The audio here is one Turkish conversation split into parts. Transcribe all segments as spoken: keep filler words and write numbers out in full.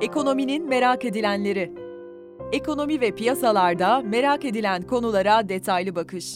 Ekonominin merak edilenleri. Ekonomi ve piyasalarda merak edilen konulara detaylı bakış.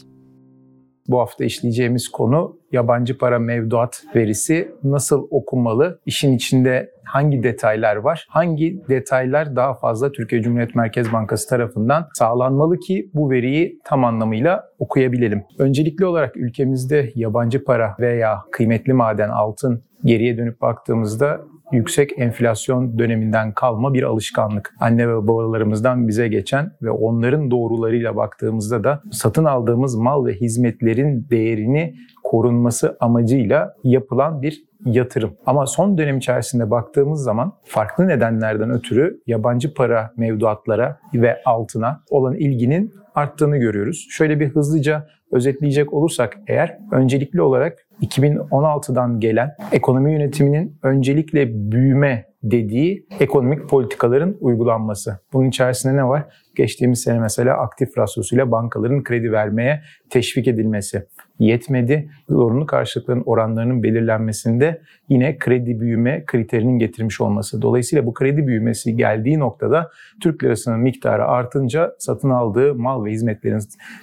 Bu hafta işleyeceğimiz konu yabancı para mevduat verisi nasıl okunmalı, işin içinde hangi detaylar var, hangi detaylar daha fazla Türkiye Cumhuriyet Merkez Bankası tarafından sağlanmalı ki bu veriyi tam anlamıyla okuyabilelim. Öncelikli olarak ülkemizde yabancı para veya kıymetli maden altın geriye dönüp baktığımızda yüksek enflasyon döneminden kalma bir alışkanlık. Anne ve babalarımızdan bize geçen ve onların doğrularıyla baktığımızda da satın aldığımız mal ve hizmetlerin değerini korunması amacıyla yapılan bir yatırım. Ama son dönem içerisinde baktığımız zaman farklı nedenlerden ötürü yabancı para mevduatlara ve altına olan ilginin arttığını görüyoruz. Şöyle bir hızlıca özetleyecek olursak eğer, öncelikli olarak iki bin on altıdan gelen ekonomi yönetiminin öncelikle büyüme dediği ekonomik politikaların uygulanması. Bunun içerisinde ne var? Geçtiğimiz sene mesela aktif rasyosuyla bankaların kredi vermeye teşvik edilmesi yetmedi. Zorunlu karşılıkların oranlarının belirlenmesinde yine kredi büyüme kriterinin getirmiş olması. Dolayısıyla bu kredi büyümesi geldiği noktada Türk lirasının miktarı artınca satın aldığı mal ve hizmetlerin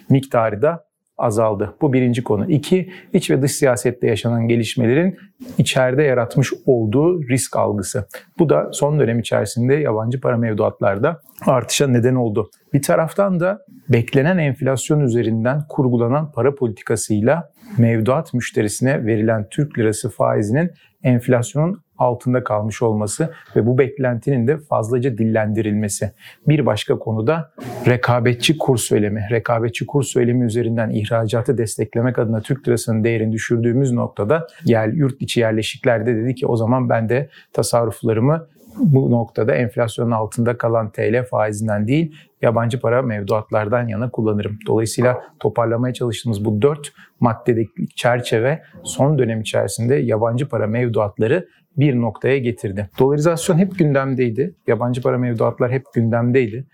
miktarı da azaldı. Bu birinci konu. İki, iç ve dış siyasette yaşanan gelişmelerin içeride yaratmış olduğu risk algısı. Bu da son dönem içerisinde yabancı para mevduatlarda artışa neden oldu. Bir taraftan da beklenen enflasyon üzerinden kurgulanan para politikasıyla mevduat müşterisine verilen Türk lirası faizinin enflasyonun altında kalmış olması ve bu beklentinin de fazlaca dillendirilmesi. Bir başka konu da rekabetçi kur söylemi. Rekabetçi kur söylemi üzerinden ihracatı desteklemek adına Türk lirasının değerini düşürdüğümüz noktada yer, yurt içi yerleşiklerde dedi ki o zaman ben de tasarruflarımı bu noktada enflasyonun altında kalan T L faizinden değil yabancı para mevduatlardan yana kullanırım. Dolayısıyla toparlamaya çalıştığımız bu dört maddedeki çerçeve son dönem içerisinde yabancı para mevduatları bir noktaya getirdi. Dolarizasyon hep gündemdeydi. Yabancı para mevduatlar hep gündemdeydi.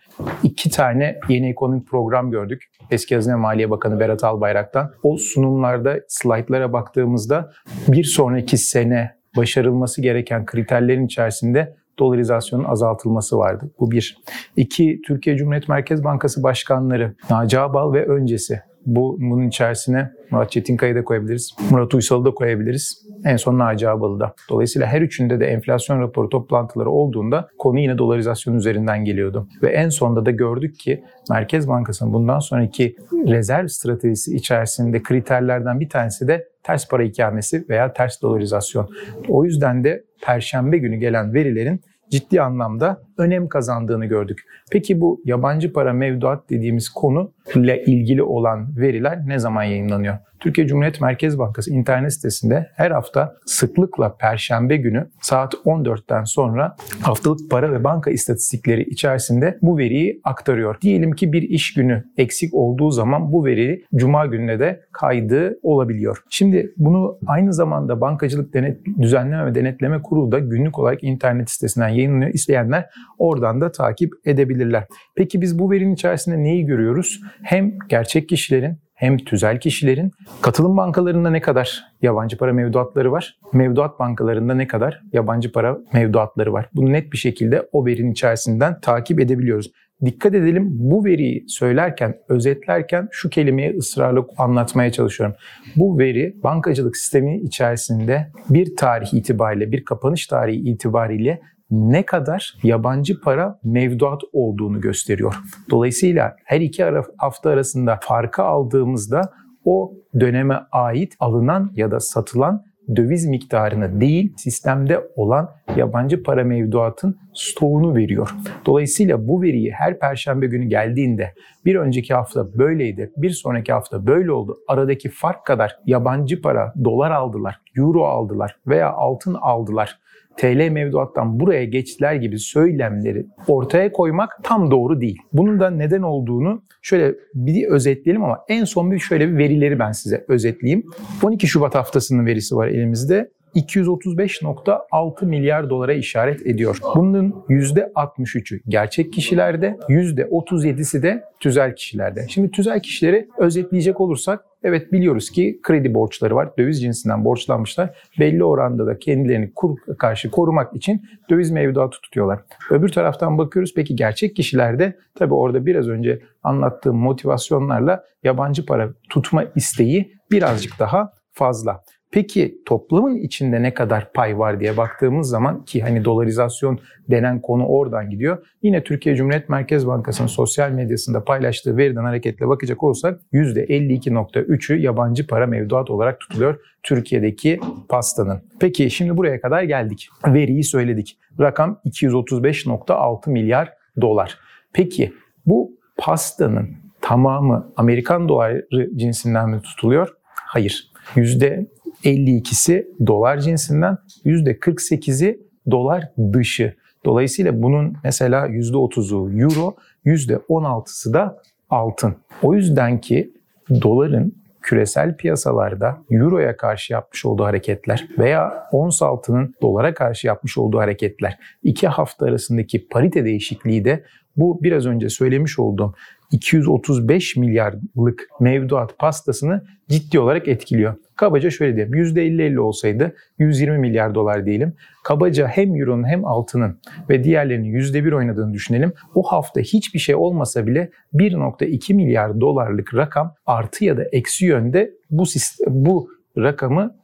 İki tane yeni ekonomik program gördük. Eski Hazine Maliye Bakanı Berat Albayrak'tan. O sunumlarda, slaytlara baktığımızda bir sonraki sene başarılması gereken kriterlerin içerisinde dolarizasyonun azaltılması vardı. Bu bir. İki, Türkiye Cumhuriyet Merkez Bankası Başkanları Naci Ağbal ve öncesi. Bu, bunun içerisine Murat Çetinkaya'yı da koyabiliriz. Murat Uysal'ı da koyabiliriz. En son Naci Ağbal'ı da. Dolayısıyla her üçünde de enflasyon raporu toplantıları olduğunda konu yine dolarizasyon üzerinden geliyordu. Ve en sonunda da gördük ki Merkez Bankası'nın bundan sonraki rezerv stratejisi içerisinde kriterlerden bir tanesi de ters para ikamesi veya ters dolarizasyon. O yüzden de Perşembe günü gelen verilerin ciddi anlamda önem kazandığını gördük. Peki bu yabancı para mevduat dediğimiz konuyla ilgili olan veriler ne zaman yayınlanıyor? Türkiye Cumhuriyet Merkez Bankası internet sitesinde her hafta sıklıkla Perşembe günü saat on dörtten sonra haftalık para ve banka istatistikleri içerisinde bu veriyi aktarıyor. Diyelim ki bir iş günü eksik olduğu zaman bu veri Cuma gününe de kaydı olabiliyor. Şimdi bunu aynı zamanda Bankacılık Denet- Düzenleme ve Denetleme Kurulu da günlük olarak internet sitesinden yayınlanıyor. İsteyenler oradan da takip edebilirler. Peki biz bu verinin içerisinde neyi görüyoruz? Hem gerçek kişilerin hem tüzel kişilerin katılım bankalarında ne kadar yabancı para mevduatları var, mevduat bankalarında ne kadar yabancı para mevduatları var. Bunu net bir şekilde o verinin içerisinden takip edebiliyoruz. Dikkat edelim, bu veriyi söylerken, özetlerken şu kelimeyi ısrarla anlatmaya çalışıyorum. Bu veri bankacılık sistemi içerisinde bir tarih itibariyle, bir kapanış tarihi itibariyle ne kadar yabancı para mevduat olduğunu gösteriyor. Dolayısıyla her iki hafta arasında farkı aldığımızda o döneme ait alınan ya da satılan döviz miktarını değil, sistemde olan yabancı para mevduatın stoğunu veriyor. Dolayısıyla bu veriyi her Perşembe günü geldiğinde bir önceki hafta böyleydi, bir sonraki hafta böyle oldu, aradaki fark kadar yabancı para, dolar aldılar, euro aldılar veya altın aldılar, T L mevduattan buraya geçtiler gibi söylemleri ortaya koymak tam doğru değil. Bunun da neden olduğunu şöyle bir özetleyelim ama en son bir şöyle bir verileri ben size özetleyeyim. on iki Şubat haftasının verisi var elimizde. iki yüz otuz beş nokta altı milyar dolara işaret ediyor. Bunun yüzde altmış üçü gerçek kişilerde, yüzde otuz yedisi de tüzel kişilerde. Şimdi tüzel kişileri özetleyecek olursak, evet biliyoruz ki kredi borçları var, döviz cinsinden borçlanmışlar. Belli oranda da kendilerini kur karşı korumak için döviz mevduatı tutuyorlar. Öbür taraftan bakıyoruz, peki gerçek kişilerde tabii orada biraz önce anlattığım motivasyonlarla yabancı para tutma isteği birazcık daha fazla. Peki toplamın içinde ne kadar pay var diye baktığımız zaman, ki hani dolarizasyon denen konu oradan gidiyor. Yine Türkiye Cumhuriyet Merkez Bankası'nın sosyal medyasında paylaştığı veriden hareketle bakacak olsak yüzde elli iki nokta üçü yabancı para mevduat olarak tutuluyor Türkiye'deki pastanın. Peki şimdi buraya kadar geldik. Veriyi söyledik. Rakam iki yüz otuz beş nokta altı milyar dolar. Peki bu pastanın tamamı Amerikan doları cinsinden mi tutuluyor? Hayır. yüzde elli ikisi dolar cinsinden, yüzde kırk sekizi dolar dışı. Dolayısıyla bunun mesela yüzde otuzu euro, yüzde on altısı da altın. O yüzden ki doların küresel piyasalarda euroya karşı yapmış olduğu hareketler veya ons altının dolara karşı yapmış olduğu hareketler, iki hafta arasındaki parite değişikliği de bu biraz önce söylemiş olduğum iki yüz otuz beş milyarlık mevduat pastasını ciddi olarak etkiliyor. Kabaca şöyle diyeyim, yüzde elli elli olsaydı yüz yirmi milyar dolar diyelim. Kabaca hem euronun hem altının ve diğerlerinin yüzde bir oynadığını düşünelim. O hafta hiçbir şey olmasa bile bir nokta iki milyar dolarlık rakam artı ya da eksi yönde bu sistem, bu rakamı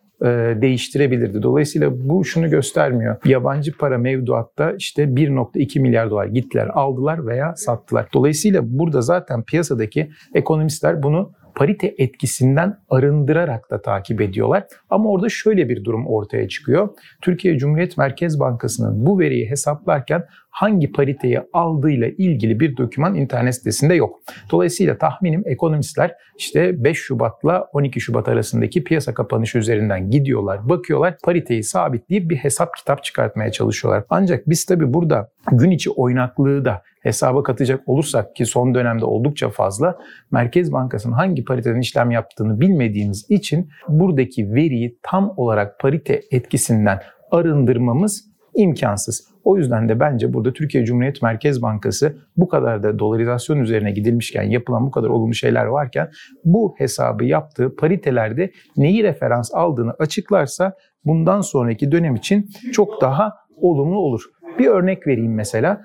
değiştirebilirdi. Dolayısıyla bu şunu göstermiyor. Yabancı para mevduatta işte bir nokta iki milyar dolar gittiler, aldılar veya sattılar. Dolayısıyla burada zaten piyasadaki ekonomistler bunu parite etkisinden arındırarak da takip ediyorlar. Ama orada şöyle bir durum ortaya çıkıyor. Türkiye Cumhuriyet Merkez Bankası'nın bu veriyi hesaplarken hangi pariteyi aldığıyla ilgili bir doküman internet sitesinde yok. Dolayısıyla tahminim ekonomistler işte beş Şubat'la on iki Şubat arasındaki piyasa kapanışı üzerinden gidiyorlar, bakıyorlar, pariteyi sabitleyip bir hesap kitap çıkartmaya çalışıyorlar. Ancak biz tabii burada gün içi oynaklığı da hesaba katacak olursak, ki son dönemde oldukça fazla, Merkez Bankası'nın hangi pariteden işlem yaptığını bilmediğimiz için buradaki veriyi tam olarak parite etkisinden arındırmamız imkansız. O yüzden de bence burada Türkiye Cumhuriyet Merkez Bankası bu kadar da dolarizasyon üzerine gidilmişken, yapılan bu kadar olumlu şeyler varken, bu hesabı yaptığı paritelerde neyi referans aldığını açıklarsa bundan sonraki dönem için çok daha olumlu olur. Bir örnek vereyim mesela.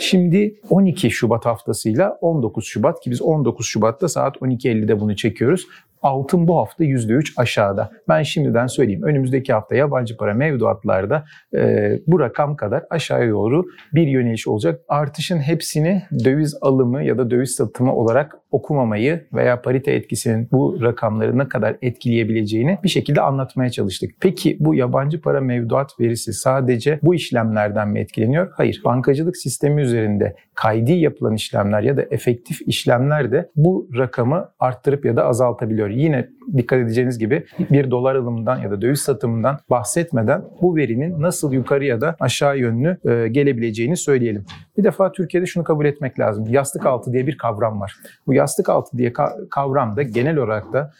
Şimdi on iki Şubat haftasıyla on dokuz Şubat, ki biz on dokuz Şubat'ta saat on iki elli'de bunu çekiyoruz. Altın bu hafta yüzde üç aşağıda. Ben şimdiden söyleyeyim, önümüzdeki hafta yabancı para mevduatlarda e, bu rakam kadar aşağıya doğru bir yöneliş olacak. Artışın hepsini döviz alımı ya da döviz satımı olarak okumamayı veya parite etkisinin bu rakamları ne kadar etkileyebileceğini bir şekilde anlatmaya çalıştık. Peki bu yabancı para mevduat verisi sadece bu işlemlerden mi etkileniyor? Hayır. Bankacılık sistemi üzerinde kaydi yapılan işlemler ya da efektif işlemler de bu rakamı arttırıp ya da azaltabiliyor. Yine dikkat edeceğiniz gibi bir dolar alımından ya da döviz satımından bahsetmeden bu verinin nasıl yukarıya da aşağı yönlü gelebileceğini söyleyelim. Bir defa Türkiye'de şunu kabul etmek lazım. Yastık altı diye bir kavram var. Bu yastık altı diye kavram da genel olarak da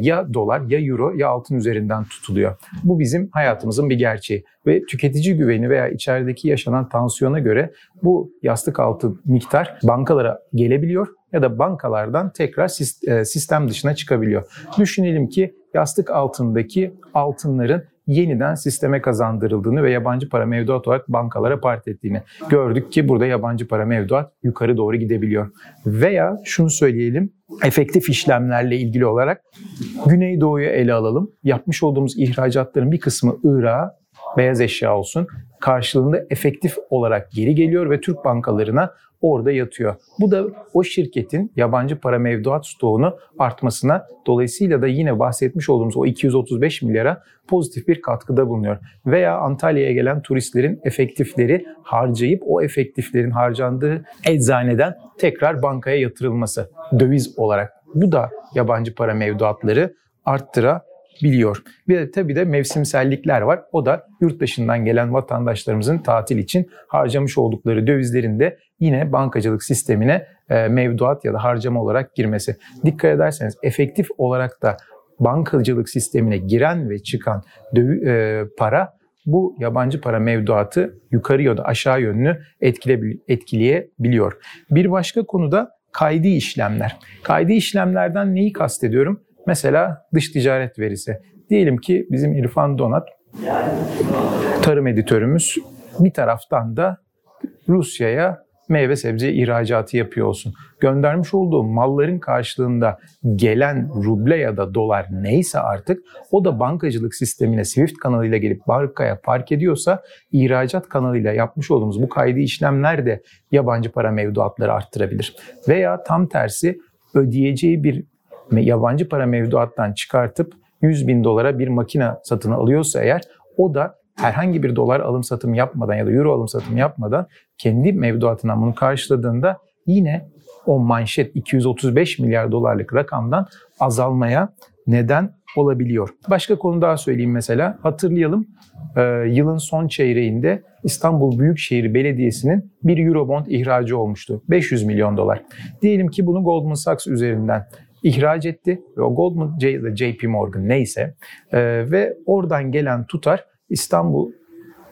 ya dolar, ya euro, ya altın üzerinden tutuluyor. Bu bizim hayatımızın bir gerçeği ve tüketici güveni veya içerideki yaşanan tansiyona göre bu yastık altı miktar bankalara gelebiliyor ya da bankalardan tekrar sistem dışına çıkabiliyor. Düşünelim ki yastık altındaki altınların yeniden sisteme kazandırıldığını ve yabancı para mevduat olarak bankalara part ettiğini gördük ki burada yabancı para mevduat yukarı doğru gidebiliyor. Veya şunu söyleyelim, efektif işlemlerle ilgili olarak Güneydoğu'yu ele alalım. Yapmış olduğumuz ihracatların bir kısmı Irak'a, beyaz eşya olsun, karşılığında efektif olarak geri geliyor ve Türk bankalarına orada yatıyor. Bu da o şirketin yabancı para mevduat stoğunu artmasına, dolayısıyla da yine bahsetmiş olduğumuz o iki yüz otuz beş milyara pozitif bir katkıda bulunuyor. Veya Antalya'ya gelen turistlerin efektifleri harcayıp o efektiflerin harcandığı eczaneden tekrar bankaya yatırılması döviz olarak. Bu da yabancı para mevduatları arttırabiliyor. Biliyor. Bir de tabii de mevsimsellikler var. O da yurt dışından gelen vatandaşlarımızın tatil için harcamış oldukları dövizlerin de yine bankacılık sistemine mevduat ya da harcama olarak girmesi. Dikkat ederseniz efektif olarak da bankacılık sistemine giren ve çıkan döv- e, para, bu yabancı para mevduatı yukarı ya da aşağı yönlü etkile- etkileyebiliyor. Bir başka konu da kaydi işlemler. Kaydi işlemlerden neyi kastediyorum? Mesela dış ticaret verisi. Diyelim ki bizim İrfan Donat, tarım editörümüz, bir taraftan da Rusya'ya meyve sebze ihracatı yapıyor olsun. Göndermiş olduğu malların karşılığında gelen ruble ya da dolar neyse artık, o da bankacılık sistemine Swift kanalıyla gelip bankaya park ediyorsa, ihracat kanalıyla yapmış olduğumuz bu kaydi işlemler de yabancı para mevduatları arttırabilir. Veya tam tersi, ödeyeceği bir yabancı para mevduattan çıkartıp yüz bin dolara bir makine satın alıyorsa eğer, o da herhangi bir dolar alım satım yapmadan ya da euro alım satım yapmadan kendi mevduatından bunu karşıladığında yine o manşet iki yüz otuz beş milyar dolarlık rakamdan azalmaya neden olabiliyor. Başka konu daha söyleyeyim mesela. Hatırlayalım, yılın son çeyreğinde İstanbul Büyükşehir Belediyesi'nin bir Eurobond ihracı olmuştu. beş yüz milyon dolar. Diyelim ki bunu Goldman Sachs üzerinden ihraç etti ve o Goldman, J P. Morgan neyse ve oradan gelen tutar İstanbul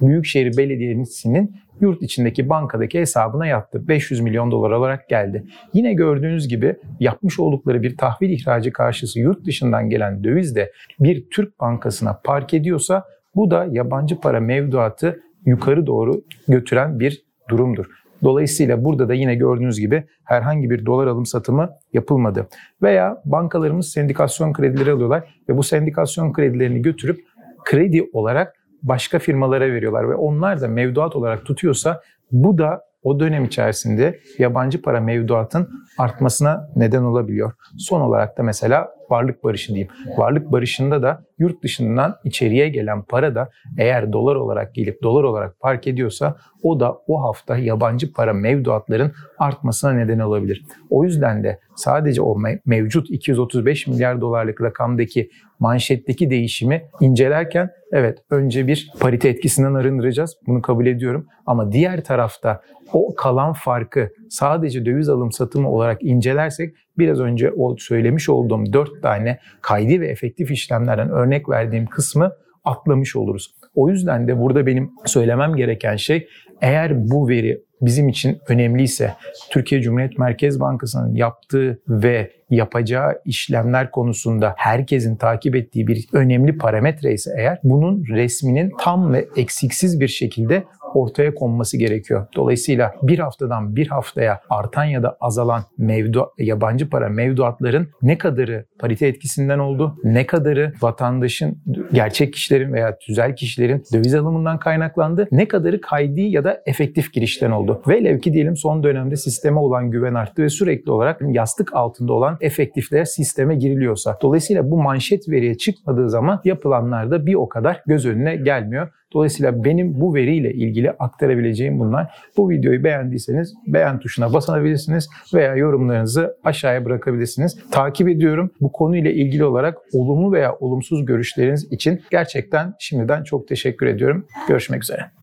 Büyükşehir Belediyesi'nin yurt içindeki bankadaki hesabına yattı. beş yüz milyon dolar olarak geldi. Yine gördüğünüz gibi yapmış oldukları bir tahvil ihracı karşısı yurt dışından gelen döviz de bir Türk bankasına park ediyorsa, bu da yabancı para mevduatı yukarı doğru götüren bir durumdur. Dolayısıyla burada da yine gördüğünüz gibi herhangi bir dolar alım satımı yapılmadı. Veya bankalarımız sendikasyon kredileri alıyorlar ve bu sendikasyon kredilerini götürüp kredi olarak başka firmalara veriyorlar ve onlar da mevduat olarak tutuyorsa, bu da o dönem içerisinde yabancı para mevduatın artmasına neden olabiliyor. Son olarak da mesela varlık barışı diyeyim. Varlık barışında da yurt dışından içeriye gelen para da eğer dolar olarak gelip dolar olarak park ediyorsa, o da o hafta yabancı para mevduatların artmasına neden olabilir. O yüzden de sadece o mevcut iki yüz otuz beş milyar dolarlık rakamdaki manşetteki değişimi incelerken, evet, önce bir parite etkisinden arındıracağız. Bunu kabul ediyorum. Ama diğer tarafta o kalan farkı sadece döviz alım satımı olarak incelersek, biraz önce o söylemiş olduğum dört tane kaydi ve efektif işlemlerden örnek verdiğim kısmı atlamış oluruz. O yüzden de burada benim söylemem gereken şey, eğer bu veri bizim için önemliyse, Türkiye Cumhuriyet Merkez Bankası'nın yaptığı ve yapacağı işlemler konusunda herkesin takip ettiği bir önemli parametre ise eğer, bunun resminin tam ve eksiksiz bir şekilde ortaya konması gerekiyor. Dolayısıyla bir haftadan bir haftaya artan ya da azalan mevdu, yabancı para mevduatların ne kadarı parite etkisinden oldu, ne kadarı vatandaşın, gerçek kişilerin veya tüzel kişilerin döviz alımından kaynaklandı, ne kadarı kaydi ya da efektif girişten oldu. Velev ki diyelim son dönemde sisteme olan güven arttı ve sürekli olarak yastık altında olan efektifler sisteme giriliyorsa. Dolayısıyla bu manşet veriye çıkmadığı zaman yapılanlar da bir o kadar göz önüne gelmiyor. Dolayısıyla benim bu veriyle ilgili aktarabileceğim bunlar. Bu videoyu beğendiyseniz beğen tuşuna basabilirsiniz veya yorumlarınızı aşağıya bırakabilirsiniz. Takip ediyorum. Bu konuyla ilgili olarak olumlu veya olumsuz görüşleriniz için gerçekten şimdiden çok teşekkür ediyorum. Görüşmek üzere.